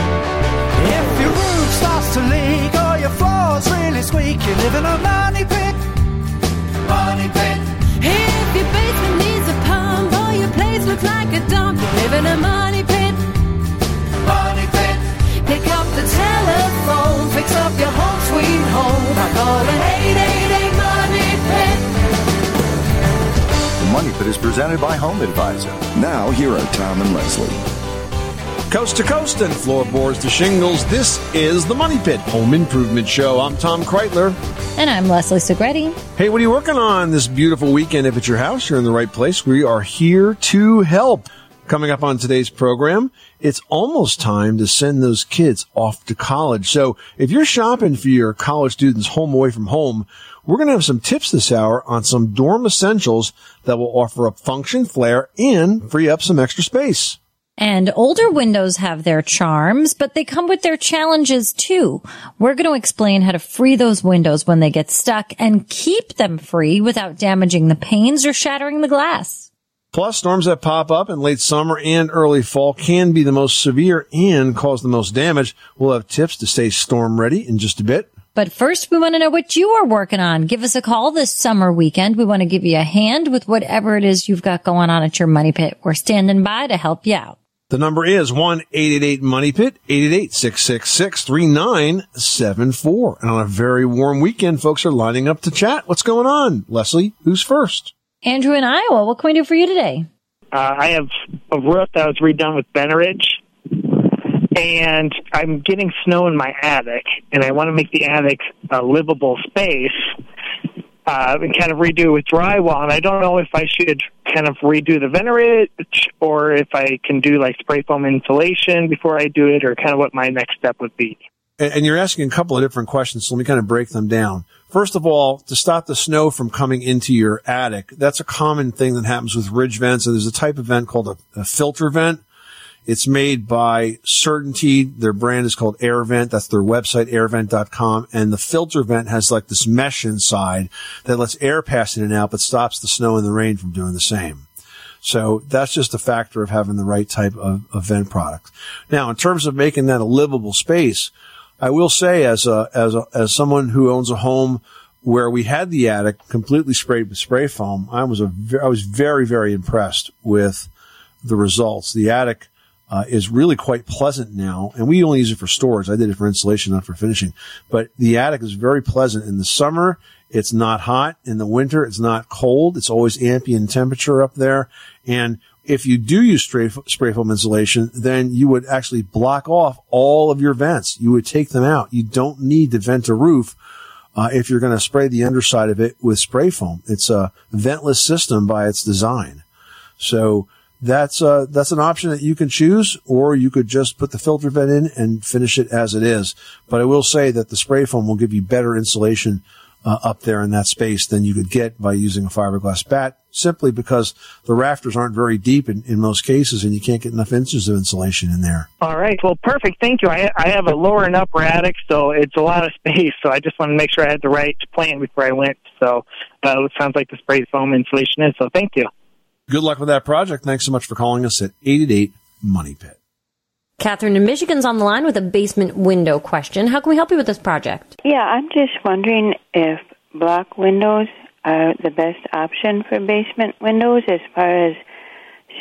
If your roof starts to leak or your floors really squeak, you live in a money pit. Money pit. If your basement needs a pump or your place looks like a dump, you live in a money pit. Money pit. Pick up the telephone, fix up your home sweet home by calling 888 Money Pit. The Money Pit is presented by Home Advisor. Now here are Tom and Leslie. Coast to coast and floorboards to shingles, this is the Money Pit Home Improvement Show. I'm Tom Kraeutler. And I'm Leslie Segrete. Hey, what are you working on this beautiful weekend? If it's your house, you're in the right place. We are here to help. Coming up on today's program, it's almost time to send those kids off to college. So if you're shopping for your college students home away from home, we're going to have some tips this hour on some dorm essentials that will offer up function, flair, and free up some extra space. And older windows have their charms, but they come with their challenges too. We're going to explain how to free those windows when they get stuck and keep them free without damaging the panes or shattering the glass. Plus, storms that pop up in late summer and early fall can be the most severe and cause the most damage. We'll have tips to stay storm ready in just a bit. But first, we want to know what you are working on. Give us a call this summer weekend. We want to give you a hand with whatever it is you've got going on at your money pit. We're standing by to help you out. The number is 1-888-MONEYPIT, 888-666-3974. And on a very warm weekend, folks are lining up to chat. What's going on? Leslie, who's first? Andrew in Iowa, what can we do for you today? I have a roof that was redone with Benneridge, and I'm getting snow in my attic, and I want to make the attic a livable space and kind of redo with drywall, and I don't know if I should kind of redo the Benneridge or if I can do like spray foam insulation before I do it, or kind of what my next step would be. And you're asking a couple of different questions, so let me kind of break them down. First of all, to stop the snow from coming into your attic, that's a common thing that happens with ridge vents, and there's a type of vent called a filter vent. It's made by CertainTeed. Their brand is called AirVent. That's their website, airvent.com. And the filter vent has like this mesh inside that lets air pass in and out, but stops the snow and the rain from doing the same. So that's just a factor of having the right type of vent product. Now, in terms of making that a livable space, I will say as someone who owns a home where we had the attic completely sprayed with spray foam, I was very, very impressed with the results. The attic is really quite pleasant now, and we only use it for storage. I did it for insulation, not for finishing. But the attic is very pleasant. In the summer, it's not hot. In the winter, it's not cold. It's always ambient temperature up there. And if you do use spray foam insulation, then you would actually block off all of your vents. You would take them out. You don't need to vent a roof if you're going to spray the underside of it with spray foam. It's a ventless system by its design. So that's an option that you can choose, or you could just put the filter vent in and finish it as it is. But I will say that the spray foam will give you better insulation up there in that space than you could get by using a fiberglass bat, simply because the rafters aren't very deep in most cases, and you can't get enough inches of insulation in there. All right. Well, perfect. Thank you. I have a lower and upper attic, so it's a lot of space. So I just wanted to make sure I had the right plan before I went. So it sounds like the spray foam insulation is. So thank you. Good luck with that project. Thanks so much for calling us at 888 Money Pit. Catherine in Michigan's on the line with a basement window question. How can we help you with this project? Yeah, I'm just wondering if block windows are the best option for basement windows as far as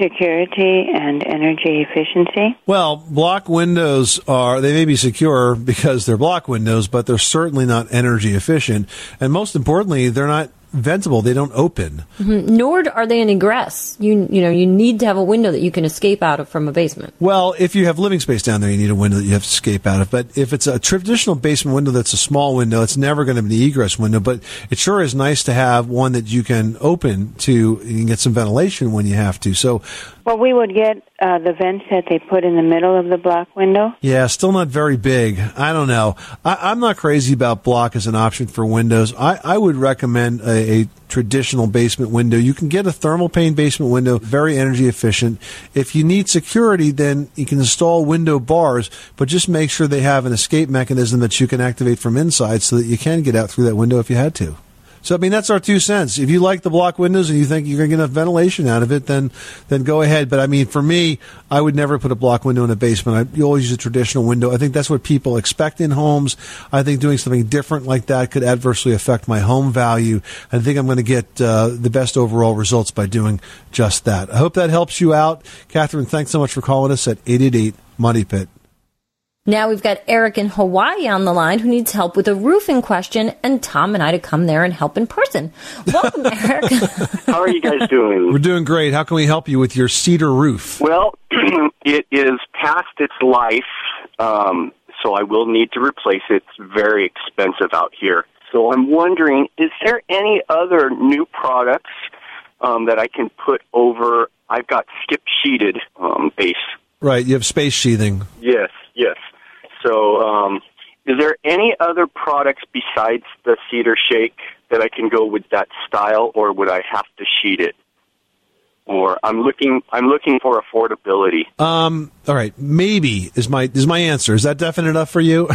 security and energy efficiency. Well, block windows they may be secure because they're block windows, but they're certainly not energy efficient. And most importantly, they're not ventable. They don't open. Mm-hmm. Nor are they an egress. You need to have a window that you can escape out of from a basement. Well, if you have living space down there, you need a window that you have to escape out of. But if it's a traditional basement window that's a small window, it's never going to be an egress window. But it sure is nice to have one that you can open to. You can get some ventilation when you have to. So Well, we would get the vents that they put in the middle of the block window. Yeah, still not very big. I don't know. I'm not crazy about block as an option for windows. I would recommend a traditional basement window. You can get a thermal pane basement window, very energy efficient. If you need security, then you can install window bars, but just make sure they have an escape mechanism that you can activate from inside so that you can get out through that window if you had to. So, I mean, that's our 2 cents. If you like the block windows and you think you're going to get enough ventilation out of it, then go ahead. But, I mean, for me, I would never put a block window in a basement. You always use a traditional window. I think that's what people expect in homes. I think doing something different like that could adversely affect my home value. I think I'm going to get the best overall results by doing just that. I hope that helps you out. Catherine, thanks so much for calling us at 888-MONEY-PIT. Now we've got Eric in Hawaii on the line who needs help with a roofing question, and Tom and I to come there and help in person. Welcome, Eric. How are you guys doing? We're doing great. How can we help you with your cedar roof? Well, it is past its life, so I will need to replace it. It's very expensive out here. So I'm wondering, is there any other new products that I can put over? I've got skip-sheeted base. Right, you have space sheathing. Yes. So is there any other products besides the cedar shake that I can go with that style, or would I have to sheet it? Or I'm looking for affordability. All right, maybe is my answer. Is that definite enough for you?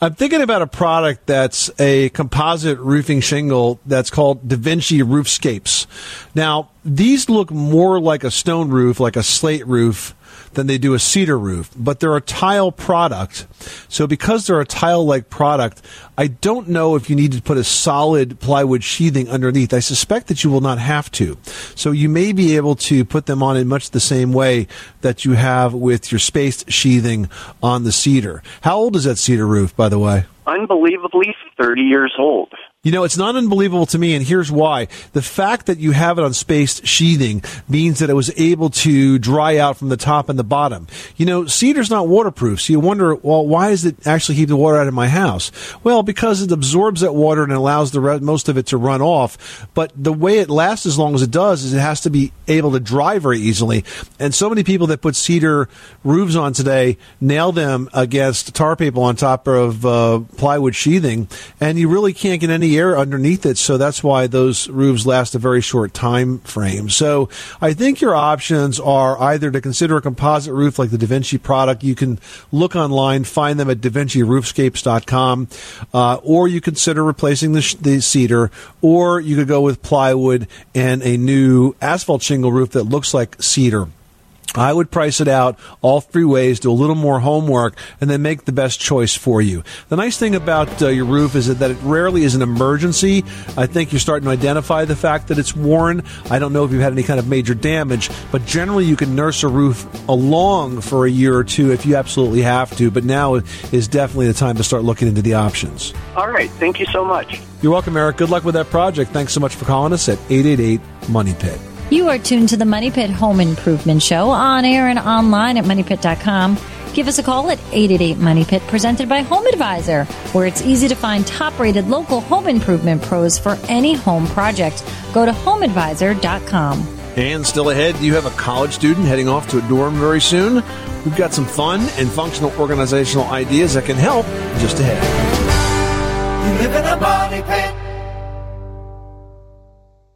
I'm thinking about a product that's a composite roofing shingle that's called Da Vinci Roofscapes. Now, these look more like a stone roof, like a slate roof, than they do a cedar roof, but they're a tile product. So because they're a tile-like product, I don't know if you need to put a solid plywood sheathing underneath. I suspect that you will not have to. So you may be able to put them on in much the same way that you have with your spaced sheathing on the cedar. How old is that cedar roof, by the way? Unbelievably 30 years old. You know, it's not unbelievable to me, and here's why. The fact that you have it on spaced sheathing means that it was able to dry out from the top and the bottom. You know, cedar's not waterproof, so you wonder, well, why does it actually keep the water out of my house? Well, because it absorbs that water and allows the most of it to run off, but the way it lasts as long as it does is it has to be able to dry very easily, and so many people that put cedar roofs on today nail them against tar paper on top of plywood sheathing, and you really can't get any air underneath it, so that's why those roofs last a very short time frame. So I think your options are either to consider a composite roof like the Da Vinci product. You can look online, find them at davinciroofscapes.com, or you consider replacing the cedar, or you could go with plywood and a new asphalt shingle roof that looks like cedar. I would price it out all three ways, do a little more homework, and then make the best choice for you. The nice thing about your roof is that it rarely is an emergency. I think you're starting to identify the fact that it's worn. I don't know if you've had any kind of major damage, but generally you can nurse a roof along for a year or two if you absolutely have to, but now is definitely the time to start looking into the options. All right. Thank you so much. You're welcome, Eric. Good luck with that project. Thanks so much for calling us at 888-MONEY-PIT. You are tuned to the Money Pit Home Improvement Show on air and online at MoneyPit.com. Give us a call at 888-MONEY-PIT, presented by Home Advisor, where it's easy to find top-rated local home improvement pros for any home project. Go to HomeAdvisor.com. And still ahead, you have a college student heading off to a dorm very soon. We've got some fun and functional organizational ideas that can help just ahead. You live in a money pit.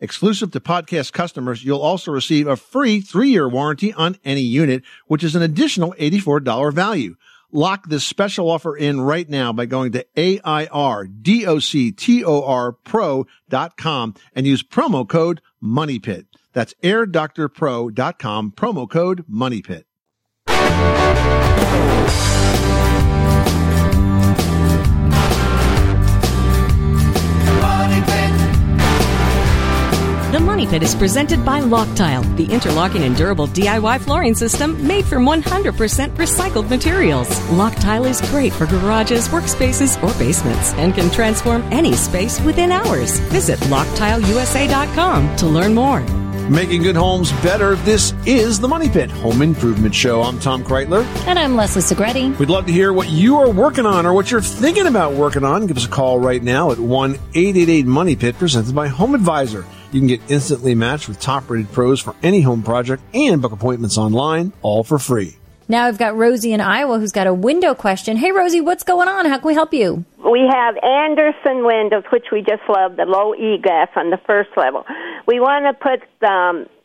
Exclusive to podcast customers, you'll also receive a free 3-year warranty on any unit, which is an additional $84 value. Lock this special offer in right now by going to AirDoctorPro.com and use promo code MoneyPit. That's AirDoctorPro.com, promo code MoneyPit. The Money Pit is presented by Loctile, the interlocking and durable DIY flooring system made from 100% recycled materials. Loctile is great for garages, workspaces, or basements and can transform any space within hours. Visit LoctileUSA.com to learn more. Making good homes better, this is the Money Pit Home Improvement Show. I'm Tom Kraeutler. And I'm Leslie Segrete. We'd love to hear what you are working on or what you're thinking about working on. Give us a call right now at 1-888-MONEYPIT, presented by Home Advisor. You can get instantly matched with top-rated pros for any home project and book appointments online, all for free. Now I've got Rosie in Iowa who's got a window question. Hey, Rosie, what's going on? How can we help you? We have Anderson windows, which we just love, the low E-glass on the first level. We want to put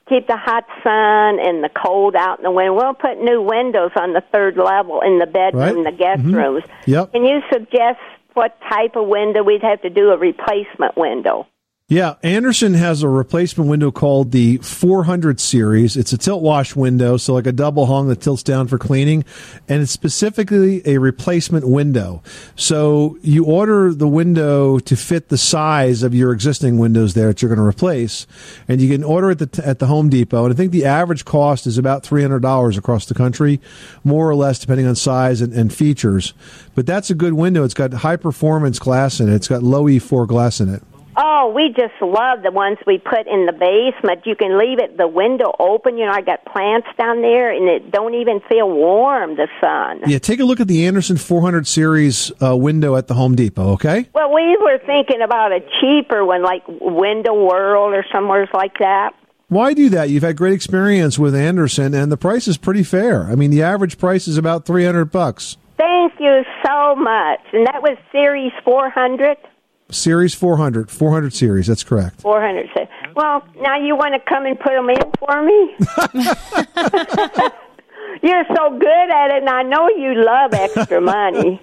keep the hot sun and the cold out in the window. We'll put new windows on the third level in the bedroom, right? The guest rooms. Yep. Can you suggest what type of window? We'd have to do a replacement window. Yeah, Anderson has a replacement window called the 400 series. It's a tilt wash window, so like a double hung that tilts down for cleaning, and it's specifically a replacement window. So you order the window to fit the size of your existing windows there that you're going to replace, and you can order it at the Home Depot. And I think the average cost is about $300 across the country, more or less, depending on size and features. But that's a good window. It's got high-performance glass in it. It's got low E4 glass in it. Oh, we just love the ones we put in the basement. You can leave it the window open. You know, I got plants down there, and it don't even feel warm, the sun. Yeah, take a look at the Anderson 400 series window at the Home Depot, okay? Well, we were thinking about a cheaper one, like Window World or somewhere like that. Why do that? You've had great experience with Anderson, and the price is pretty fair. I mean, the average price is about $300. Thank you so much. And that was Series 400? Series 400, 400 series, that's correct. 400 series. Well, now you want to come and put them in for me? You're so good at it, and I know you love extra money.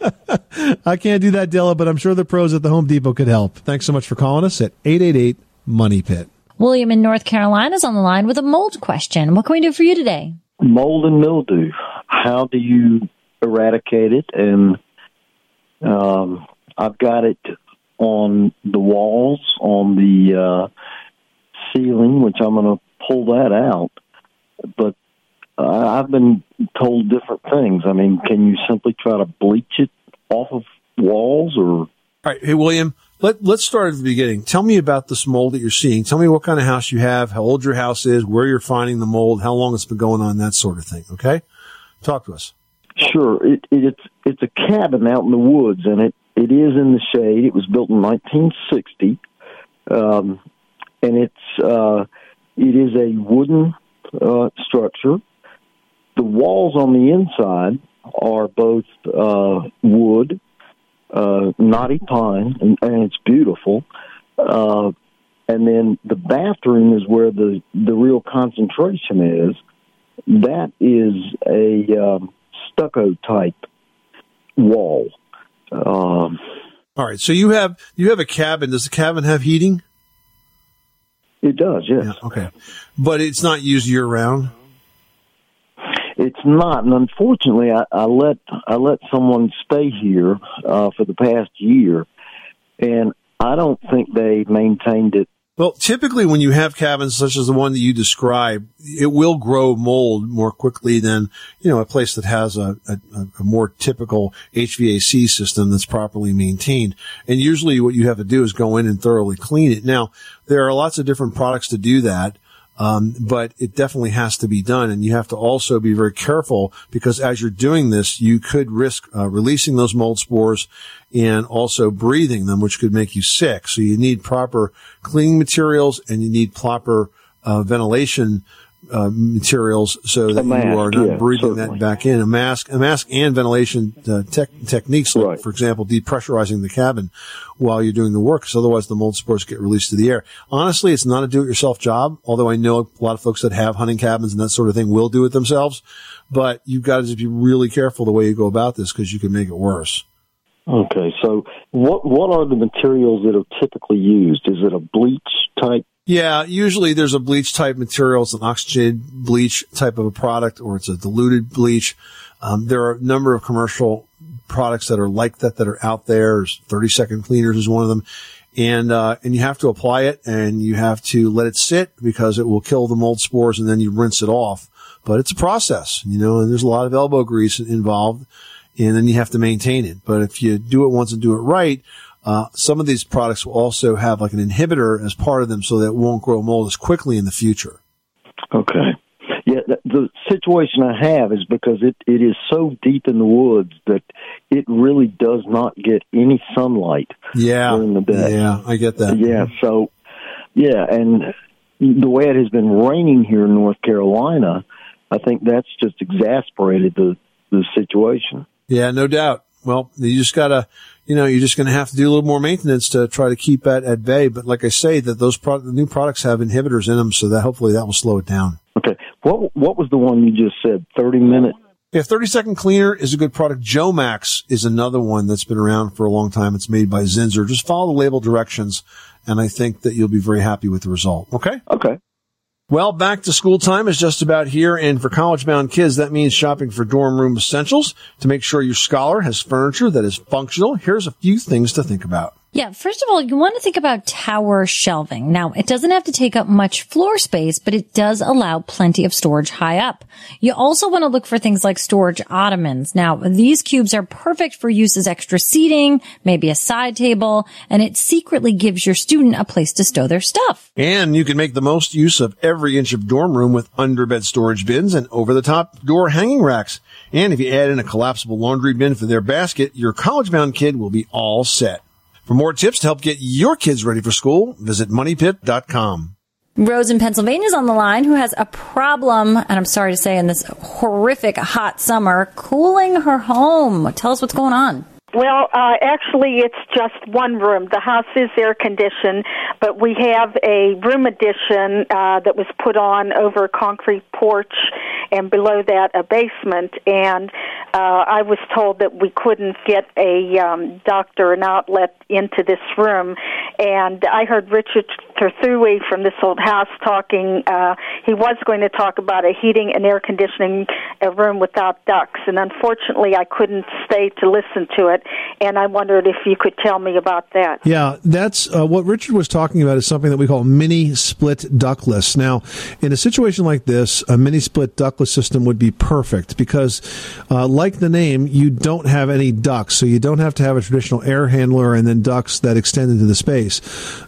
I can't do that, Della, but I'm sure the pros at the Home Depot could help. Thanks so much for calling us at 888-MONEY-PIT. William in North Carolina is on the line with a mold question. What can we do for you today? Mold and mildew. How do you eradicate it? And I've got it on the walls, on the ceiling, which I'm going to pull that out. But I've been told different things. I mean, can you simply try to bleach it off of walls? Or all right, hey, William, let's start at the beginning. Tell me about this mold that you're seeing. Tell me what kind of house you have, how old your house is, where you're finding the mold, how long it's been going on, that sort of thing, okay? Talk to us. Sure. It's a cabin out in the woods, and it is in the shade. It was built in 1960, and it is a wooden structure. The walls on the inside are both wood, knotty pine, and it's beautiful. And then the bathroom is where the real concentration is. That is a stucco type wall. All right, so you have a cabin. Does the cabin have heating? It does, yes. Yeah, okay. But it's not used year-round? It's not, and unfortunately I let someone stay here for the past year, and I don't think they maintained it. Well, typically when you have cabins such as the one that you described, it will grow mold more quickly than, you know, a place that has a more typical HVAC system that's properly maintained. And usually what you have to do is go in and thoroughly clean it. Now, there are lots of different products to do that. But it definitely has to be done, and you have to also be very careful because as you're doing this, you could risk releasing those mold spores and also breathing them, which could make you sick. So you need proper cleaning materials, and you need proper ventilation materials so that you are not breathing that back in. A mask and ventilation techniques, like, for example, depressurizing the cabin while you're doing the work, because otherwise the mold spores get released to the air. Honestly, it's not a do-it-yourself job, although I know a lot of folks that have hunting cabins and that sort of thing will do it themselves, but you've got to just be really careful the way you go about this because you can make it worse. Okay, so what are the materials that are typically used? Is it a bleach type? Yeah, usually there's a bleach type material. It's an oxygenated bleach type of a product, or it's a diluted bleach. There are a number of commercial products that are like that are out there. 30-second cleaners is one of them. And you have to apply it, and you have to let it sit because it will kill the mold spores, and then you rinse it off. But it's a process, you know, and there's a lot of elbow grease involved, and then you have to maintain it. But if you do it once and do it right, some of these products will also have like an inhibitor as part of them so that it won't grow mold as quickly in the future. Okay. Yeah, the situation I have is because it is so deep in the woods that it really does not get any sunlight during the day. Yeah, I get that. Yeah, so, yeah, and the way it has been raining here in North Carolina, I think that's just exasperated the situation. Yeah, no doubt. Well, you just got to... You know, you're just going to have to do a little more maintenance to try to keep that at bay. But like I say, that those the new products have inhibitors in them, so that hopefully that will slow it down. Okay. What was the one you just said? 30-minute? Yeah, 30-second cleaner is a good product. Jomax is another one that's been around for a long time. It's made by Zinsser. Just follow the label directions, and I think that you'll be very happy with the result. Okay? Okay. Well, back to school time is just about here, and for college-bound kids, that means shopping for dorm room essentials to make sure your scholar has furniture that is functional. Here's a few things to think about. Yeah, first of all, you want to think about tower shelving. Now, it doesn't have to take up much floor space, but it does allow plenty of storage high up. You also want to look for things like storage ottomans. Now, these cubes are perfect for use as extra seating, maybe a side table, and it secretly gives your student a place to stow their stuff. And you can make the most use of every inch of dorm room with underbed storage bins and over-the-top door hanging racks. And if you add in a collapsible laundry bin for their basket, your college-bound kid will be all set. For more tips to help get your kids ready for school, visit MoneyPit.com. Rose in Pennsylvania is on the line who has a problem, and I'm sorry to say in this horrific hot summer, cooling her home. Tell us what's going on. Well, actually, it's just one room. The house is air-conditioned, but we have a room addition that was put on over a concrete porch, and below that, a basement. And I was told that we couldn't get a duct or an outlet into this room. And I heard Richard Trethewey from This Old House talking. He was going to talk about a heating and air conditioning room without ducts. And unfortunately, I couldn't stay to listen to it. And I wondered if you could tell me about that. Yeah, that's what Richard was talking about is something that we call mini split ductless. Now, in a situation like this, a mini split ductless system would be perfect because, like the name, you don't have any ducts. So you don't have to have a traditional air handler and then ducts that extend into the space.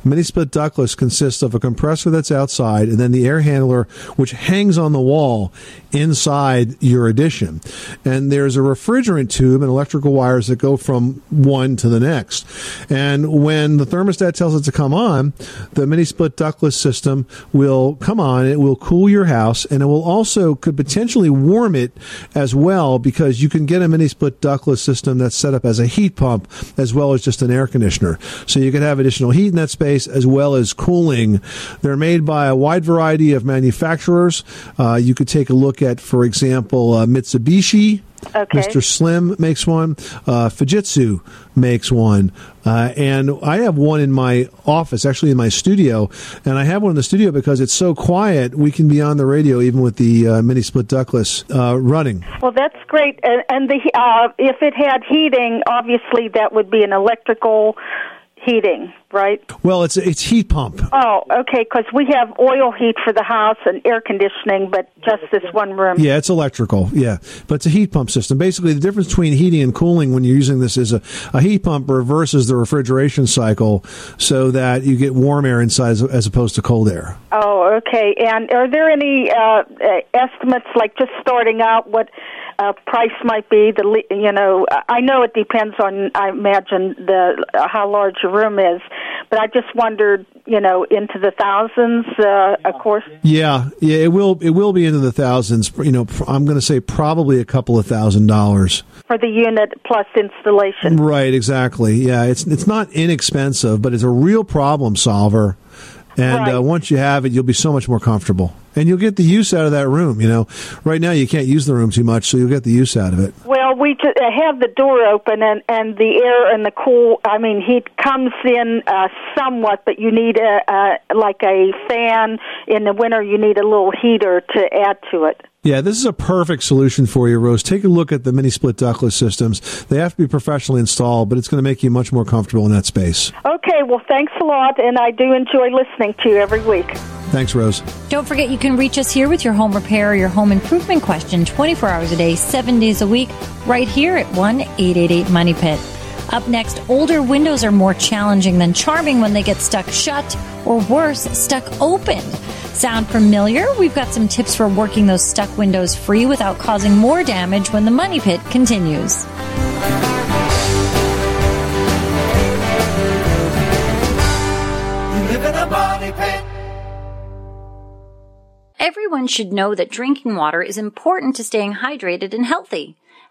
Mini split ductless consists of a compressor that's outside and then the air handler, which hangs on the wall inside your addition. And there's a refrigerant tube and electrical wires that go from one to the next. And when the thermostat tells it to come on, the mini split ductless system will come on. It will cool your house, and it will also could potentially warm it as well, because you can get a mini split ductless system that's set up as a heat pump as well as just an air conditioner. So you could have additional heat in that space as well as cooling. They're made by a wide variety of manufacturers. You could take a look at, for example, Mitsubishi. Okay. Mr. Slim makes one. Fujitsu makes one. And I have one in my office, actually in my studio. And I have one in the studio because it's so quiet, we can be on the radio even with the mini split ductless running. Well, that's great. And if it had heating, obviously that would be an electrical heating, right? Well, it's heat pump. Oh, okay, because we have oil heat for the house and air conditioning, but just this one room. Yeah, it's electrical, yeah. But it's a heat pump system. Basically, the difference between heating and cooling when you're using this is a heat pump reverses the refrigeration cycle so that you get warm air inside as opposed to cold air. Oh, okay. And are there any estimates, like just starting out, what price might be? I know it depends on, I imagine, how large your room is, but but I just wondered, you know, into the thousands, of course. Yeah, it will be into the thousands. You know, I'm going to say probably a couple of $1,000 for the unit plus installation. Right, exactly. Yeah, it's not inexpensive, but it's a real problem solver. And right. Once you have it, you'll be so much more comfortable. And you'll get the use out of that room, you know. Right now, you can't use the room too much, so you'll get the use out of it. Well, we have the door open, and the air and the cool, I mean, heat comes in somewhat, but you need, like a fan. In the winter, you need a little heater to add to it. Yeah, this is a perfect solution for you, Rose. Take a look at the mini split ductless systems. They have to be professionally installed, but it's going to make you much more comfortable in that space. Okay, well, thanks a lot, and I do enjoy listening to you every week. Thanks, Rose. Don't forget you can reach us here with your home repair or your home improvement question 24 hours a day, 7 days a week, right here at 1-888-MONEYPIT. Up next, older windows are more challenging than charming when they get stuck shut or worse, stuck open. Sound familiar? We've got some tips for working those stuck windows free without causing more damage when the Money Pit continues. You live in a Money Pit. Everyone should know that drinking water is important to staying hydrated and healthy.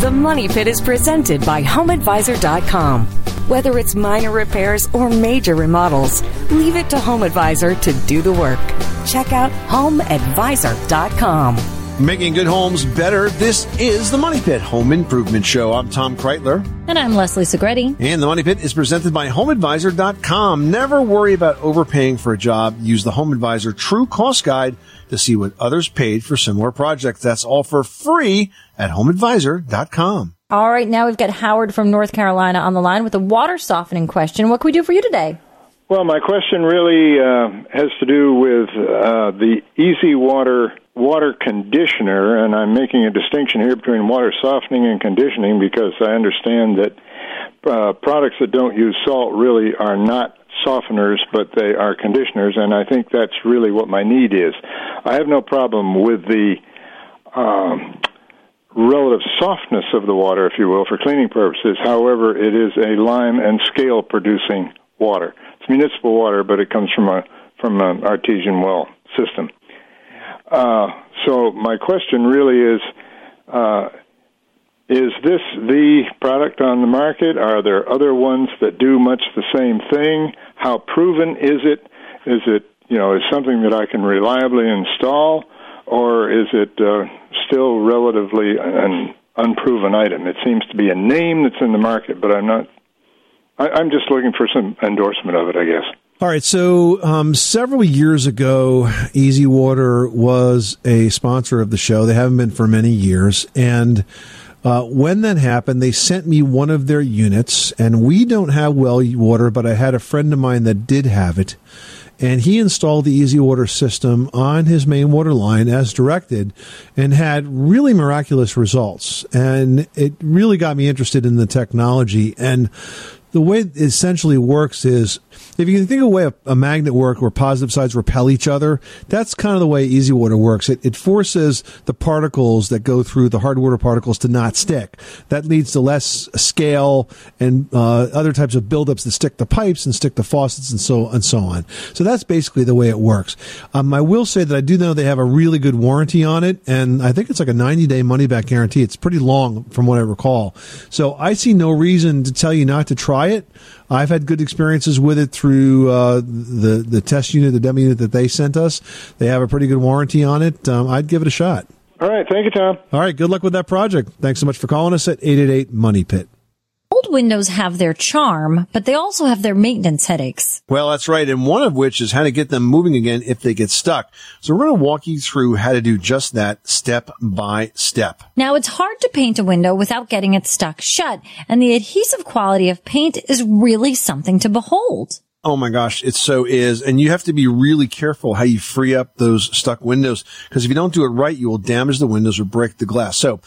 The Money Pit is presented by HomeAdvisor.com. Whether it's minor repairs or major remodels, leave it to HomeAdvisor to do the work. Check out HomeAdvisor.com. Making good homes better, this is the Money Pit Home Improvement Show. I'm Tom Kraeutler. And I'm Leslie Segrete. And the Money Pit is presented by HomeAdvisor.com. Never worry about overpaying for a job. Use the HomeAdvisor True Cost Guide to see what others paid for similar projects. That's all for free at HomeAdvisor.com. All right, now we've got Howard from North Carolina on the line with a water softening question. What can we do for you today? Well, my question really has to do with the Easy Water conditioner, and I'm making a distinction here between water softening and conditioning because I understand that products that don't use salt really are not softeners, but they are conditioners, and I think that's really what my need is. I have no problem with the relative softness of the water, if you will, for cleaning purposes. However, it is a lime and scale producing water. It's municipal water, but it comes from an artesian well system. So my question really is this the product on the market? Are there other ones that do much the same thing? How proven is it? Is it, you know, is something that I can reliably install, or is it still relatively an unproven item? It seems to be a name that's in the market, but I'm just looking for some endorsement of it, I guess. All right, so several years ago, Easy Water was a sponsor of the show. They haven't been for many years. And when that happened, they sent me one of their units. And we don't have well water, but I had a friend of mine that did have it. And he installed the Easy Water system on his main water line as directed and had really miraculous results. And it really got me interested in the technology. And the way it essentially works is, if you can think of a way a magnet works where positive sides repel each other, that's kind of the way Easy Water works. It forces the particles that go through, the hard water particles, to not stick. That leads to less scale and other types of buildups that stick to pipes and stick to faucets and so on. So that's basically the way it works. I will say that I do know they have a really good warranty on it, and I think it's like a 90-day money-back guarantee. It's pretty long from what I recall. So I see no reason to tell you not to try it. I've had good experiences with it through the test unit, the demo unit that they sent us. They have a pretty good warranty on it. I'd give it a shot. All right. Thank you, Tom. All right. Good luck with that project. Thanks so much for calling us at 888-MONEY-PIT. Old windows have their charm, but they also have their maintenance headaches. Well, that's right. And one of which is how to get them moving again if they get stuck. So we're going to walk you through how to do just that step by step. Now, it's hard to paint a window without getting it stuck shut. And the adhesive quality of paint is really something to behold. Oh my gosh, it so is. And you have to be really careful how you free up those stuck windows, because if you don't do it right, you will damage the windows or break the glass. So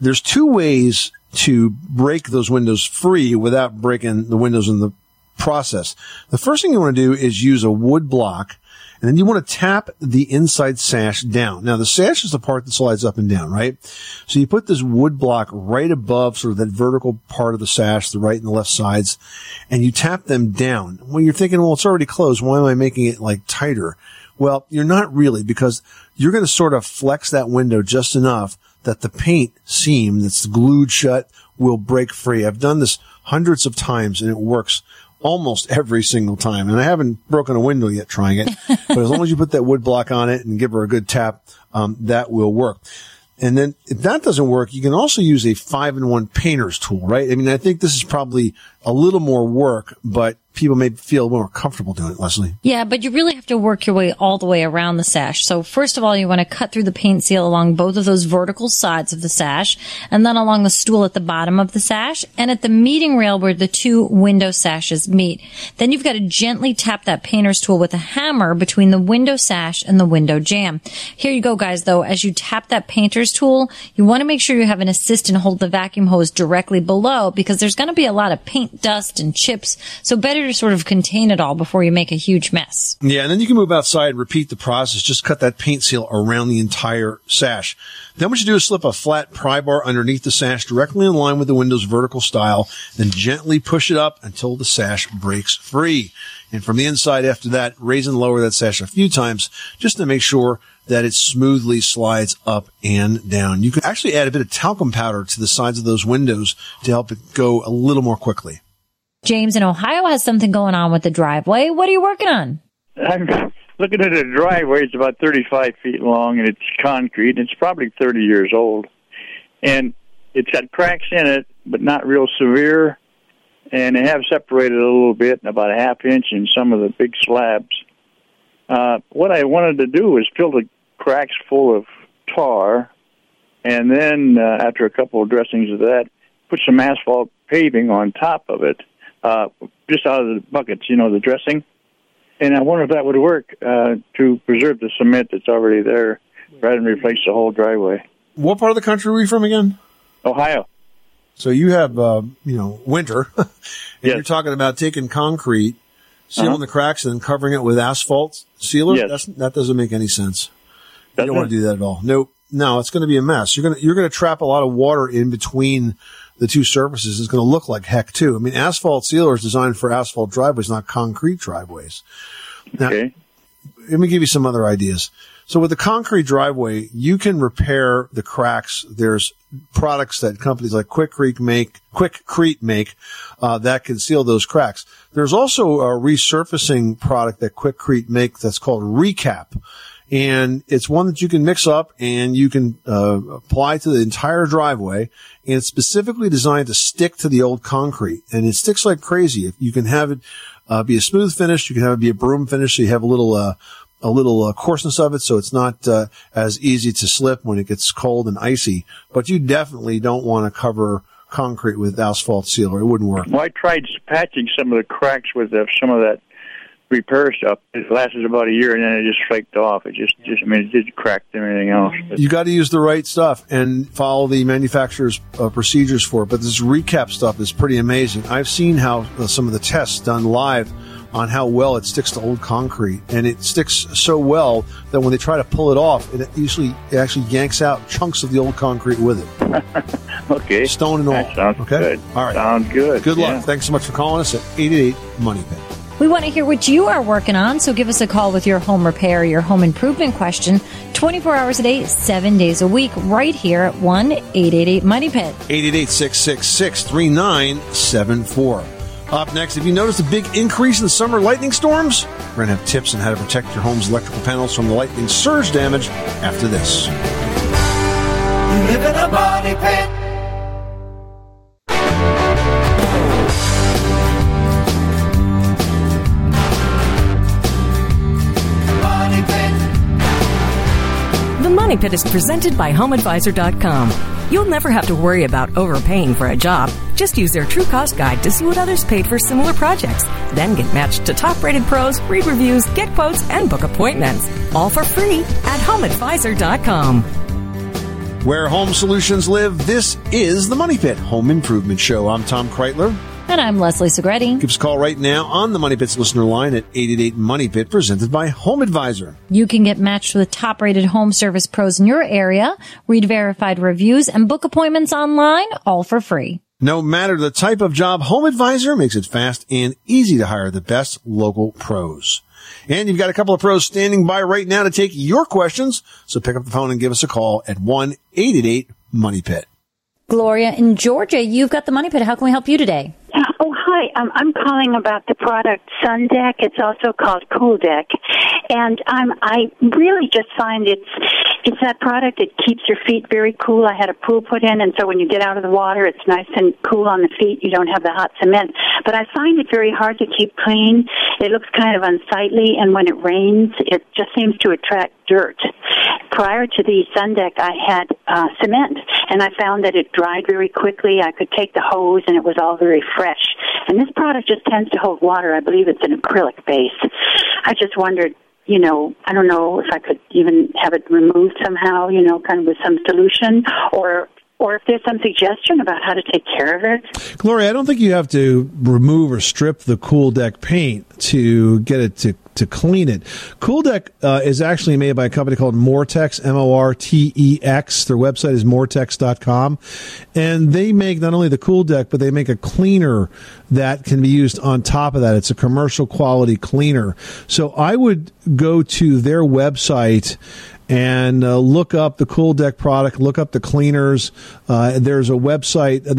there's two ways to break those windows free without breaking the windows in the process. The first thing you want to do is use a wood block, and then you want to tap the inside sash down. Now, the sash is the part that slides up and down, right? So you put this wood block right above sort of that vertical part of the sash, the right and the left sides, and you tap them down. Well, you're thinking, well, it's already closed. Why am I making it like tighter? Well, you're not really, because you're going to sort of flex that window just enough that the paint seam that's glued shut will break free. I've done this hundreds of times, and it works almost every single time. And I haven't broken a window yet trying it, but as long as you put that wood block on it and give her a good tap, that will work. And then if that doesn't work, you can also use a 5-in-1 painter's tool, right? I mean, I think this is probably a little more work, but people may feel more comfortable doing it, Leslie. Yeah, but you really have to work your way all the way around the sash. So first of all, you want to cut through the paint seal along both of those vertical sides of the sash, and then along the stool at the bottom of the sash, and at the meeting rail where the two window sashes meet. Then you've got to gently tap that painter's tool with a hammer between the window sash and the window jamb. Here you go, guys, though. As you tap that painter's tool, you want to make sure you have an assistant hold the vacuum hose directly below, because there's going to be a lot of paint dust and chips, so better to sort of contain it all before you make a huge mess. Yeah, and then you can move outside, repeat the process, just cut that paint seal around the entire sash. Then what you do is slip a flat pry bar underneath the sash directly in line with the window's vertical style, then gently push it up until the sash breaks free. And from the inside after that, raise and lower that sash a few times just to make sure that it smoothly slides up and down. You can actually add a bit of talcum powder to the sides of those windows to help it go a little more quickly. James in Ohio has something going on with the driveway. What are you working on? I'm looking at a driveway. It's about 35 feet long, and it's concrete. It's probably 30 years old. And it's got cracks in it, but not real severe. And they have separated a little bit, about a half inch in some of the big slabs. What I wanted to do was fill the cracks full of tar, and then after a couple of dressings of that, put some asphalt paving on top of it. Just out of the buckets, you know, the dressing. And I wonder if that would work to preserve the cement that's already there rather than replace the whole driveway. What part of the country are you from again? Ohio. So you have, winter. And yes. You're talking about taking concrete, sealing the cracks, and then covering it with asphalt sealer? Yes. That doesn't make any sense. Doesn't you don't want to do that at all. Nope. No, it's going to be a mess. You're going to trap a lot of water in between the two surfaces. Is going to look like heck too. I mean, asphalt sealer is designed for asphalt driveways, not concrete driveways. Now, okay. Let me give you some other ideas. So with the concrete driveway, you can repair the cracks. There's products that companies like Quikrete make that can seal those cracks. There's also a resurfacing product that Quikrete make that's called ReCap. And it's one that you can mix up and you can apply to the entire driveway. And it's specifically designed to stick to the old concrete. And it sticks like crazy. You can have it be a smooth finish. You can have it be a broom finish, so you have a little coarseness of it, so it's not as easy to slip when it gets cold and icy. But you definitely don't want to cover concrete with asphalt sealer. It wouldn't work. Well, I tried patching some of the cracks with some of that repair stuff. It lasted about a year, and then it just flaked off. It it did crack and everything else. You got to use the right stuff and follow the manufacturer's procedures for it. But this ReCap stuff is pretty amazing. I've seen how some of the tests done live on how well it sticks to old concrete, and it sticks so well that when they try to pull it off, it actually yanks out chunks of the old concrete with it. Okay. Stone and all. That sounds good. All right. Sounds good. Good luck. Yeah. Thanks so much for calling us at 888-MONEY-PIT. We want to hear what you are working on, so give us a call with your home repair, your home improvement question, 24 hours a day, 7 days a week, right here at 1-888-MONEY-PIT. 888-666-3974. Up next, if you notice a big increase in summer lightning storms, we're going to have tips on how to protect your home's electrical panels from the lightning surge damage after this. You live in a money pit. Money Pit. The Money Pit is presented by HomeAdvisor.com. You'll never have to worry about overpaying for a job. Just use their True Cost Guide to see what others paid for similar projects. Then get matched to top-rated pros, read reviews, get quotes, and book appointments. All for free at HomeAdvisor.com. Where home solutions live, this is the Money Pit Home Improvement Show. I'm Tom Kraeutler. And I'm Leslie Segrete. Give us a call right now on the Money Pit's listener line at 888-MONEY-PIT, presented by Home Advisor. You can get matched with top-rated home service pros in your area, read verified reviews, and book appointments online, all for free. No matter the type of job, Home Advisor makes it fast and easy to hire the best local pros. And you've got a couple of pros standing by right now to take your questions, so pick up the phone and give us a call at 1-888-MONEY-PIT. Gloria in Georgia, you've got the Money Pit. How can we help you today? Oh, hi. I'm calling about the product Sun Deck. It's also called Cool Deck. And I really just find it's that product. It keeps your feet very cool. I had a pool put in, and so when you get out of the water, it's nice and cool on the feet. You don't have the hot cement. But I find it very hard to keep clean. It looks kind of unsightly, and when it rains, it just seems to attract dirt. Prior to the Sun Deck, I had cement, and I found that it dried very quickly. I could take the hose, and it was all very fresh. And this product just tends to hold water. I believe it's an acrylic base. I just wondered, I don't know if I could even have it removed somehow, kind of with some solution, or if there's some suggestion about how to take care of it. Gloria, I don't think you have to remove or strip the Cool Deck paint to get it to clean it. Cool Deck is actually made by a company called Mortex, M-O-R-T-E-X. Their website is mortex.com. And they make not only the Cool Deck, but they make a cleaner that can be used on top of that. It's a commercial quality cleaner. So I would go to their website and look up the Cool Deck product, look up the cleaners. There's a website, a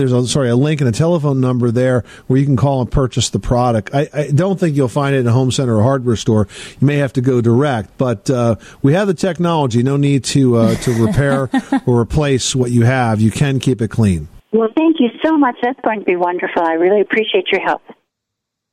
link and a telephone number there where you can call and purchase the product. I don't think you'll find it in a home center or hardware store. You may have to go direct, but we have the technology. No need to repair or replace what you have. You can keep it clean. Well, thank you so much. That's going to be wonderful. I really appreciate your help.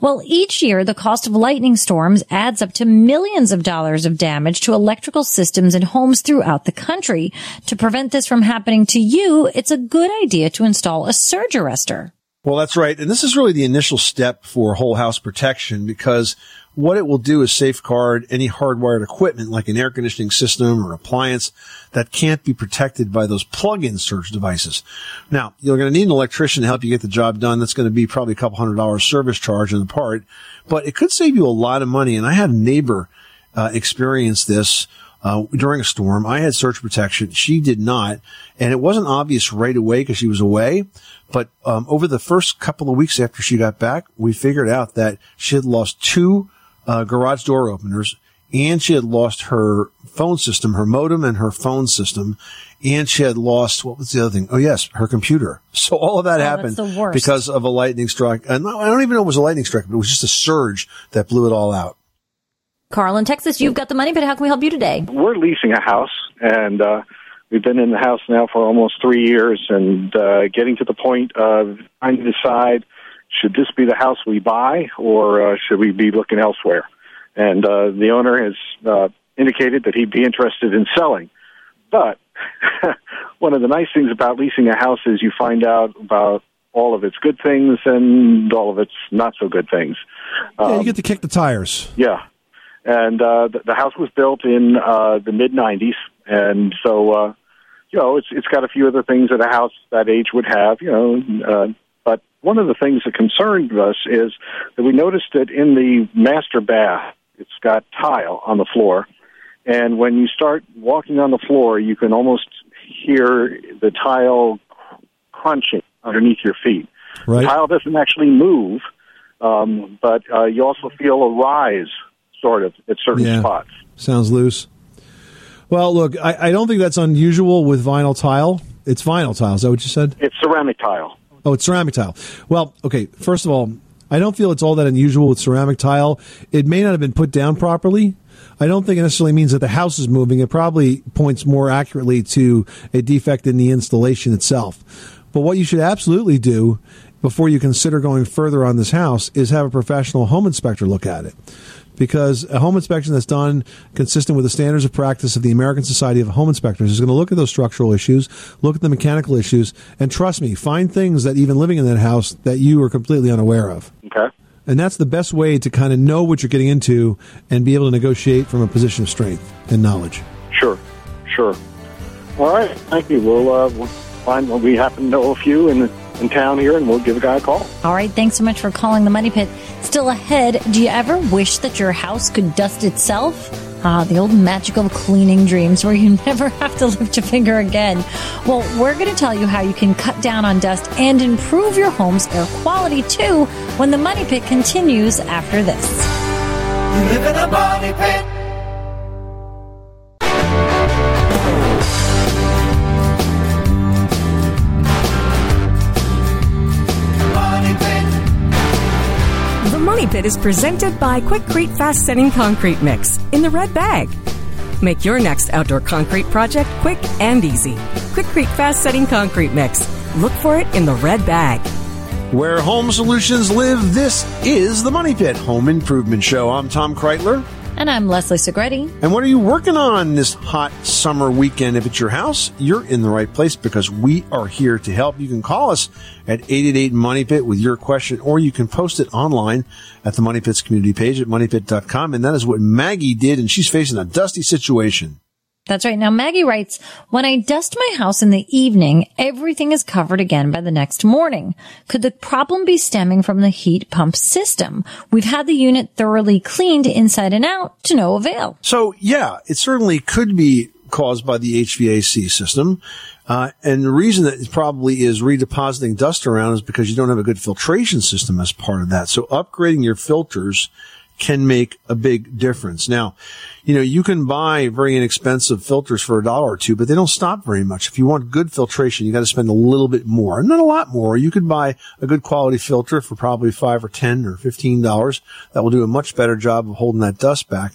Well, each year, the cost of lightning storms adds up to millions of dollars of damage to electrical systems and homes throughout the country. To prevent this from happening to you, it's a good idea to install a surge arrestor. Well, that's right. And this is really the initial step for whole house protection, because what it will do is safeguard any hardwired equipment like an air conditioning system or appliance that can't be protected by those plug-in surge devices. Now, you're going to need an electrician to help you get the job done. That's going to be probably a couple $100 service charge on the part, but it could save you a lot of money. And I had a neighbor experience this during a storm. I had surge protection. She did not. And it wasn't obvious right away because she was away. But over the first couple of weeks after she got back, we figured out that she had lost two garage door openers, and she had lost her phone system, her modem and her phone system, and she had lost, what was the other thing? Oh, yes, her computer. So all of that happened because of a lightning strike. And I don't even know it was a lightning strike, but it was just a surge that blew it all out. Carl in Texas, you've got the Money Pit. How can we help you today? We're leasing a house, and we've been in the house now for almost 3 years, and getting to the point of trying to decide should this be the house we buy, or should we be looking elsewhere? And the owner has indicated that he'd be interested in selling. But one of the nice things about leasing a house is you find out about all of its good things and all of its not-so-good things. You get to kick the tires. Yeah. And the house was built in the mid-'90s, and so, it's got a few other things that a house that age would have, But one of the things that concerned us is that we noticed that in the master bath, it's got tile on the floor. And when you start walking on the floor, you can almost hear the tile crunching underneath your feet. Right. The tile doesn't actually move, but you also feel a rise, sort of, at certain spots. Sounds loose. Well, look, I don't think that's unusual with vinyl tile. It's vinyl tile, is that what you said? It's ceramic tile. Oh, it's ceramic tile. Well, okay, first of all, I don't feel it's all that unusual with ceramic tile. It may not have been put down properly. I don't think it necessarily means that the house is moving. It probably points more accurately to a defect in the installation itself. But what you should absolutely do before you consider going further on this house is have a professional home inspector look at it. Because a home inspection that's done consistent with the standards of practice of the American Society of Home Inspectors is going to look at those structural issues, look at the mechanical issues, and trust me, find things that even living in that house that you are completely unaware of. Okay. And that's the best way to kind of know what you're getting into and be able to negotiate from a position of strength and knowledge. Sure. All right. Thank you. We'll find what we happen to know a few in town here, and we'll give a guy a call. All right. Thanks so much for calling the Money Pit. Still ahead, do you ever wish that your house could dust itself? The old magical cleaning dreams where you never have to lift a finger again. Well, we're going to tell you how you can cut down on dust and improve your home's air quality, too, when the Money Pit continues after this. You live in a Money Pit. Money Pit is presented by Quikrete Fast Setting Concrete Mix in the red bag. Make your next outdoor concrete project quick and easy. Quikrete Fast Setting Concrete Mix. Look for it in the red bag. Where home solutions live, this is the Money Pit Home Improvement Show. I'm Tom Kraeutler. And I'm Leslie Segrete. And what are you working on this hot summer weekend? If it's your house, you're in the right place because we are here to help. You can call us at 888-MONEYPIT with your question, or you can post it online at the Money Pit's community page at moneypit.com. And that is what Maggie did, and she's facing a dusty situation. That's right. Now, Maggie writes, when I dust my house in the evening, everything is covered again by the next morning. Could the problem be stemming from the heat pump system? We've had the unit thoroughly cleaned inside and out to no avail. So, yeah, it certainly could be caused by the HVAC system. And the reason that it probably is redepositing dust around is because you don't have a good filtration system as part of that. So upgrading your filters can make a big difference. Now, you can buy very inexpensive filters for $1 or $2, but they don't stop very much. If you want good filtration, you got to spend a little bit more, not a lot more. You could buy a good quality filter for probably $5 or $10 or $15. That will do a much better job of holding that dust back.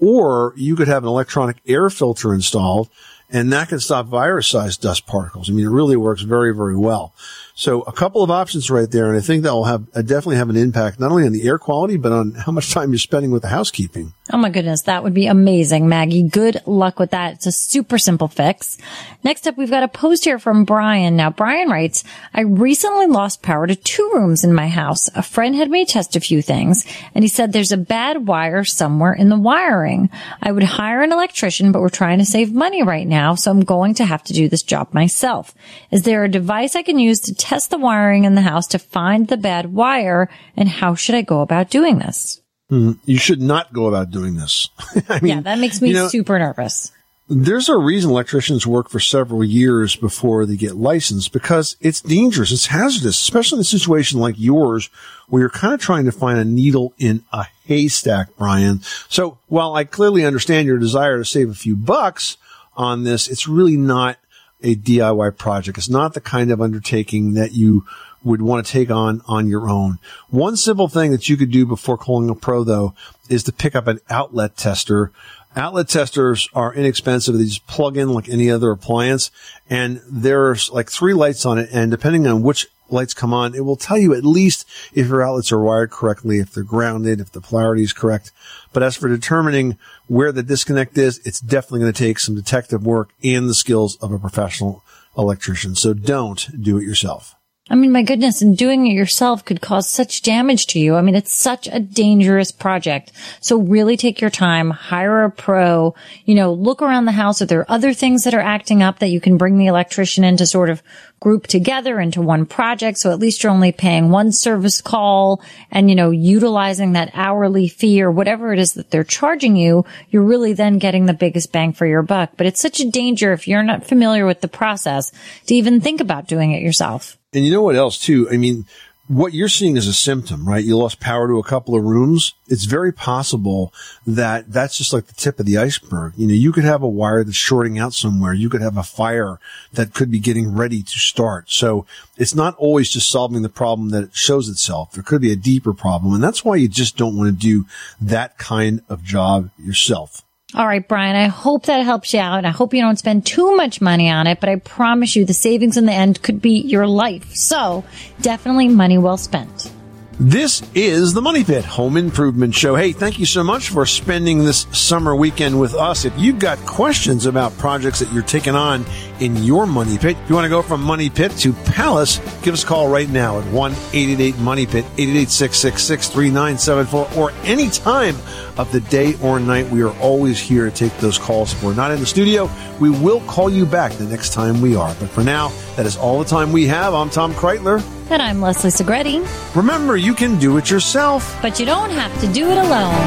Or you could have an electronic air filter installed, and that can stop virus-sized dust particles. I mean, it really works very, very well. So a couple of options right there, and I think that will definitely have an impact not only on the air quality, but on how much time you're spending with the housekeeping. Oh, my goodness. That would be amazing, Maggie. Good luck with that. It's a super simple fix. Next up, we've got a post here from Brian. Now, Brian writes, I recently lost power to 2 rooms in my house. A friend had me test a few things, and he said there's a bad wire somewhere in the wiring. I would hire an electrician, but we're trying to save money right now, so I'm going to have to do this job myself. Is there a device I can use to test the wiring in the house to find the bad wire, and how should I go about doing this? You should not go about doing this. I mean, yeah, that makes me super nervous. There's a reason electricians work for several years before they get licensed, because it's dangerous, it's hazardous, especially in a situation like yours where you're kind of trying to find a needle in a haystack, Brian. So while I clearly understand your desire to save a few bucks on this, it's really not a DIY project. It's not the kind of undertaking that you would want to take on your own. One simple thing that you could do before calling a pro, though, is to pick up an outlet tester. Outlet testers are inexpensive. They just plug in like any other appliance, and there's like 3 lights on it, and depending on which lights come on, it will tell you at least if your outlets are wired correctly, if they're grounded, if the polarity is correct. But as for determining where the disconnect is, it's definitely going to take some detective work and the skills of a professional electrician. So don't do it yourself. I mean, my goodness, and doing it yourself could cause such damage to you. I mean, it's such a dangerous project. So really take your time, hire a pro, you know, look around the house. If there are other things that are acting up that you can bring the electrician in to sort of group together into one project. So at least you're only paying one service call and, you know, utilizing that hourly fee or whatever it is that they're charging you, you're really then getting the biggest bang for your buck. But it's such a danger if you're not familiar with the process to even think about doing it yourself. And you know what else, too? I mean, what you're seeing is a symptom, right? You lost power to a couple of rooms. It's very possible that that's just like the tip of the iceberg. You know, you could have a wire that's shorting out somewhere. You could have a fire that could be getting ready to start. So it's not always just solving the problem that it shows itself. There could be a deeper problem. And that's why you just don't want to do that kind of job yourself. All right, Brian, I hope that helps you out. I hope you don't spend too much money on it, but I promise you the savings in the end could be your life. So definitely money well spent. This is the Money Pit Home Improvement Show. Hey, thank you so much for spending this summer weekend with us. If you've got questions about projects that you're taking on in your Money Pit, if you want to go from Money Pit to Palace, give us a call right now at 1-888-MONEYPIT, 888-666-3974, or any time of the day or night. We are always here to take those calls. If we're not in the studio, we will call you back the next time we are. But for now, that is all the time we have. I'm Tom Kraeutler. And I'm Leslie Segrete. Remember, you can do it yourself, but you don't have to do it alone.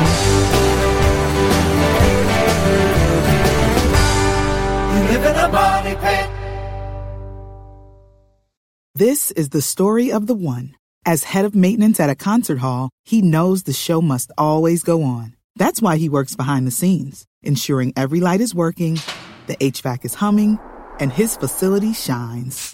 You live in a money pit. This is the story of the one. As head of maintenance at a concert hall, he knows the show must always go on. That's why he works behind the scenes, ensuring every light is working, the HVAC is humming, and his facility shines.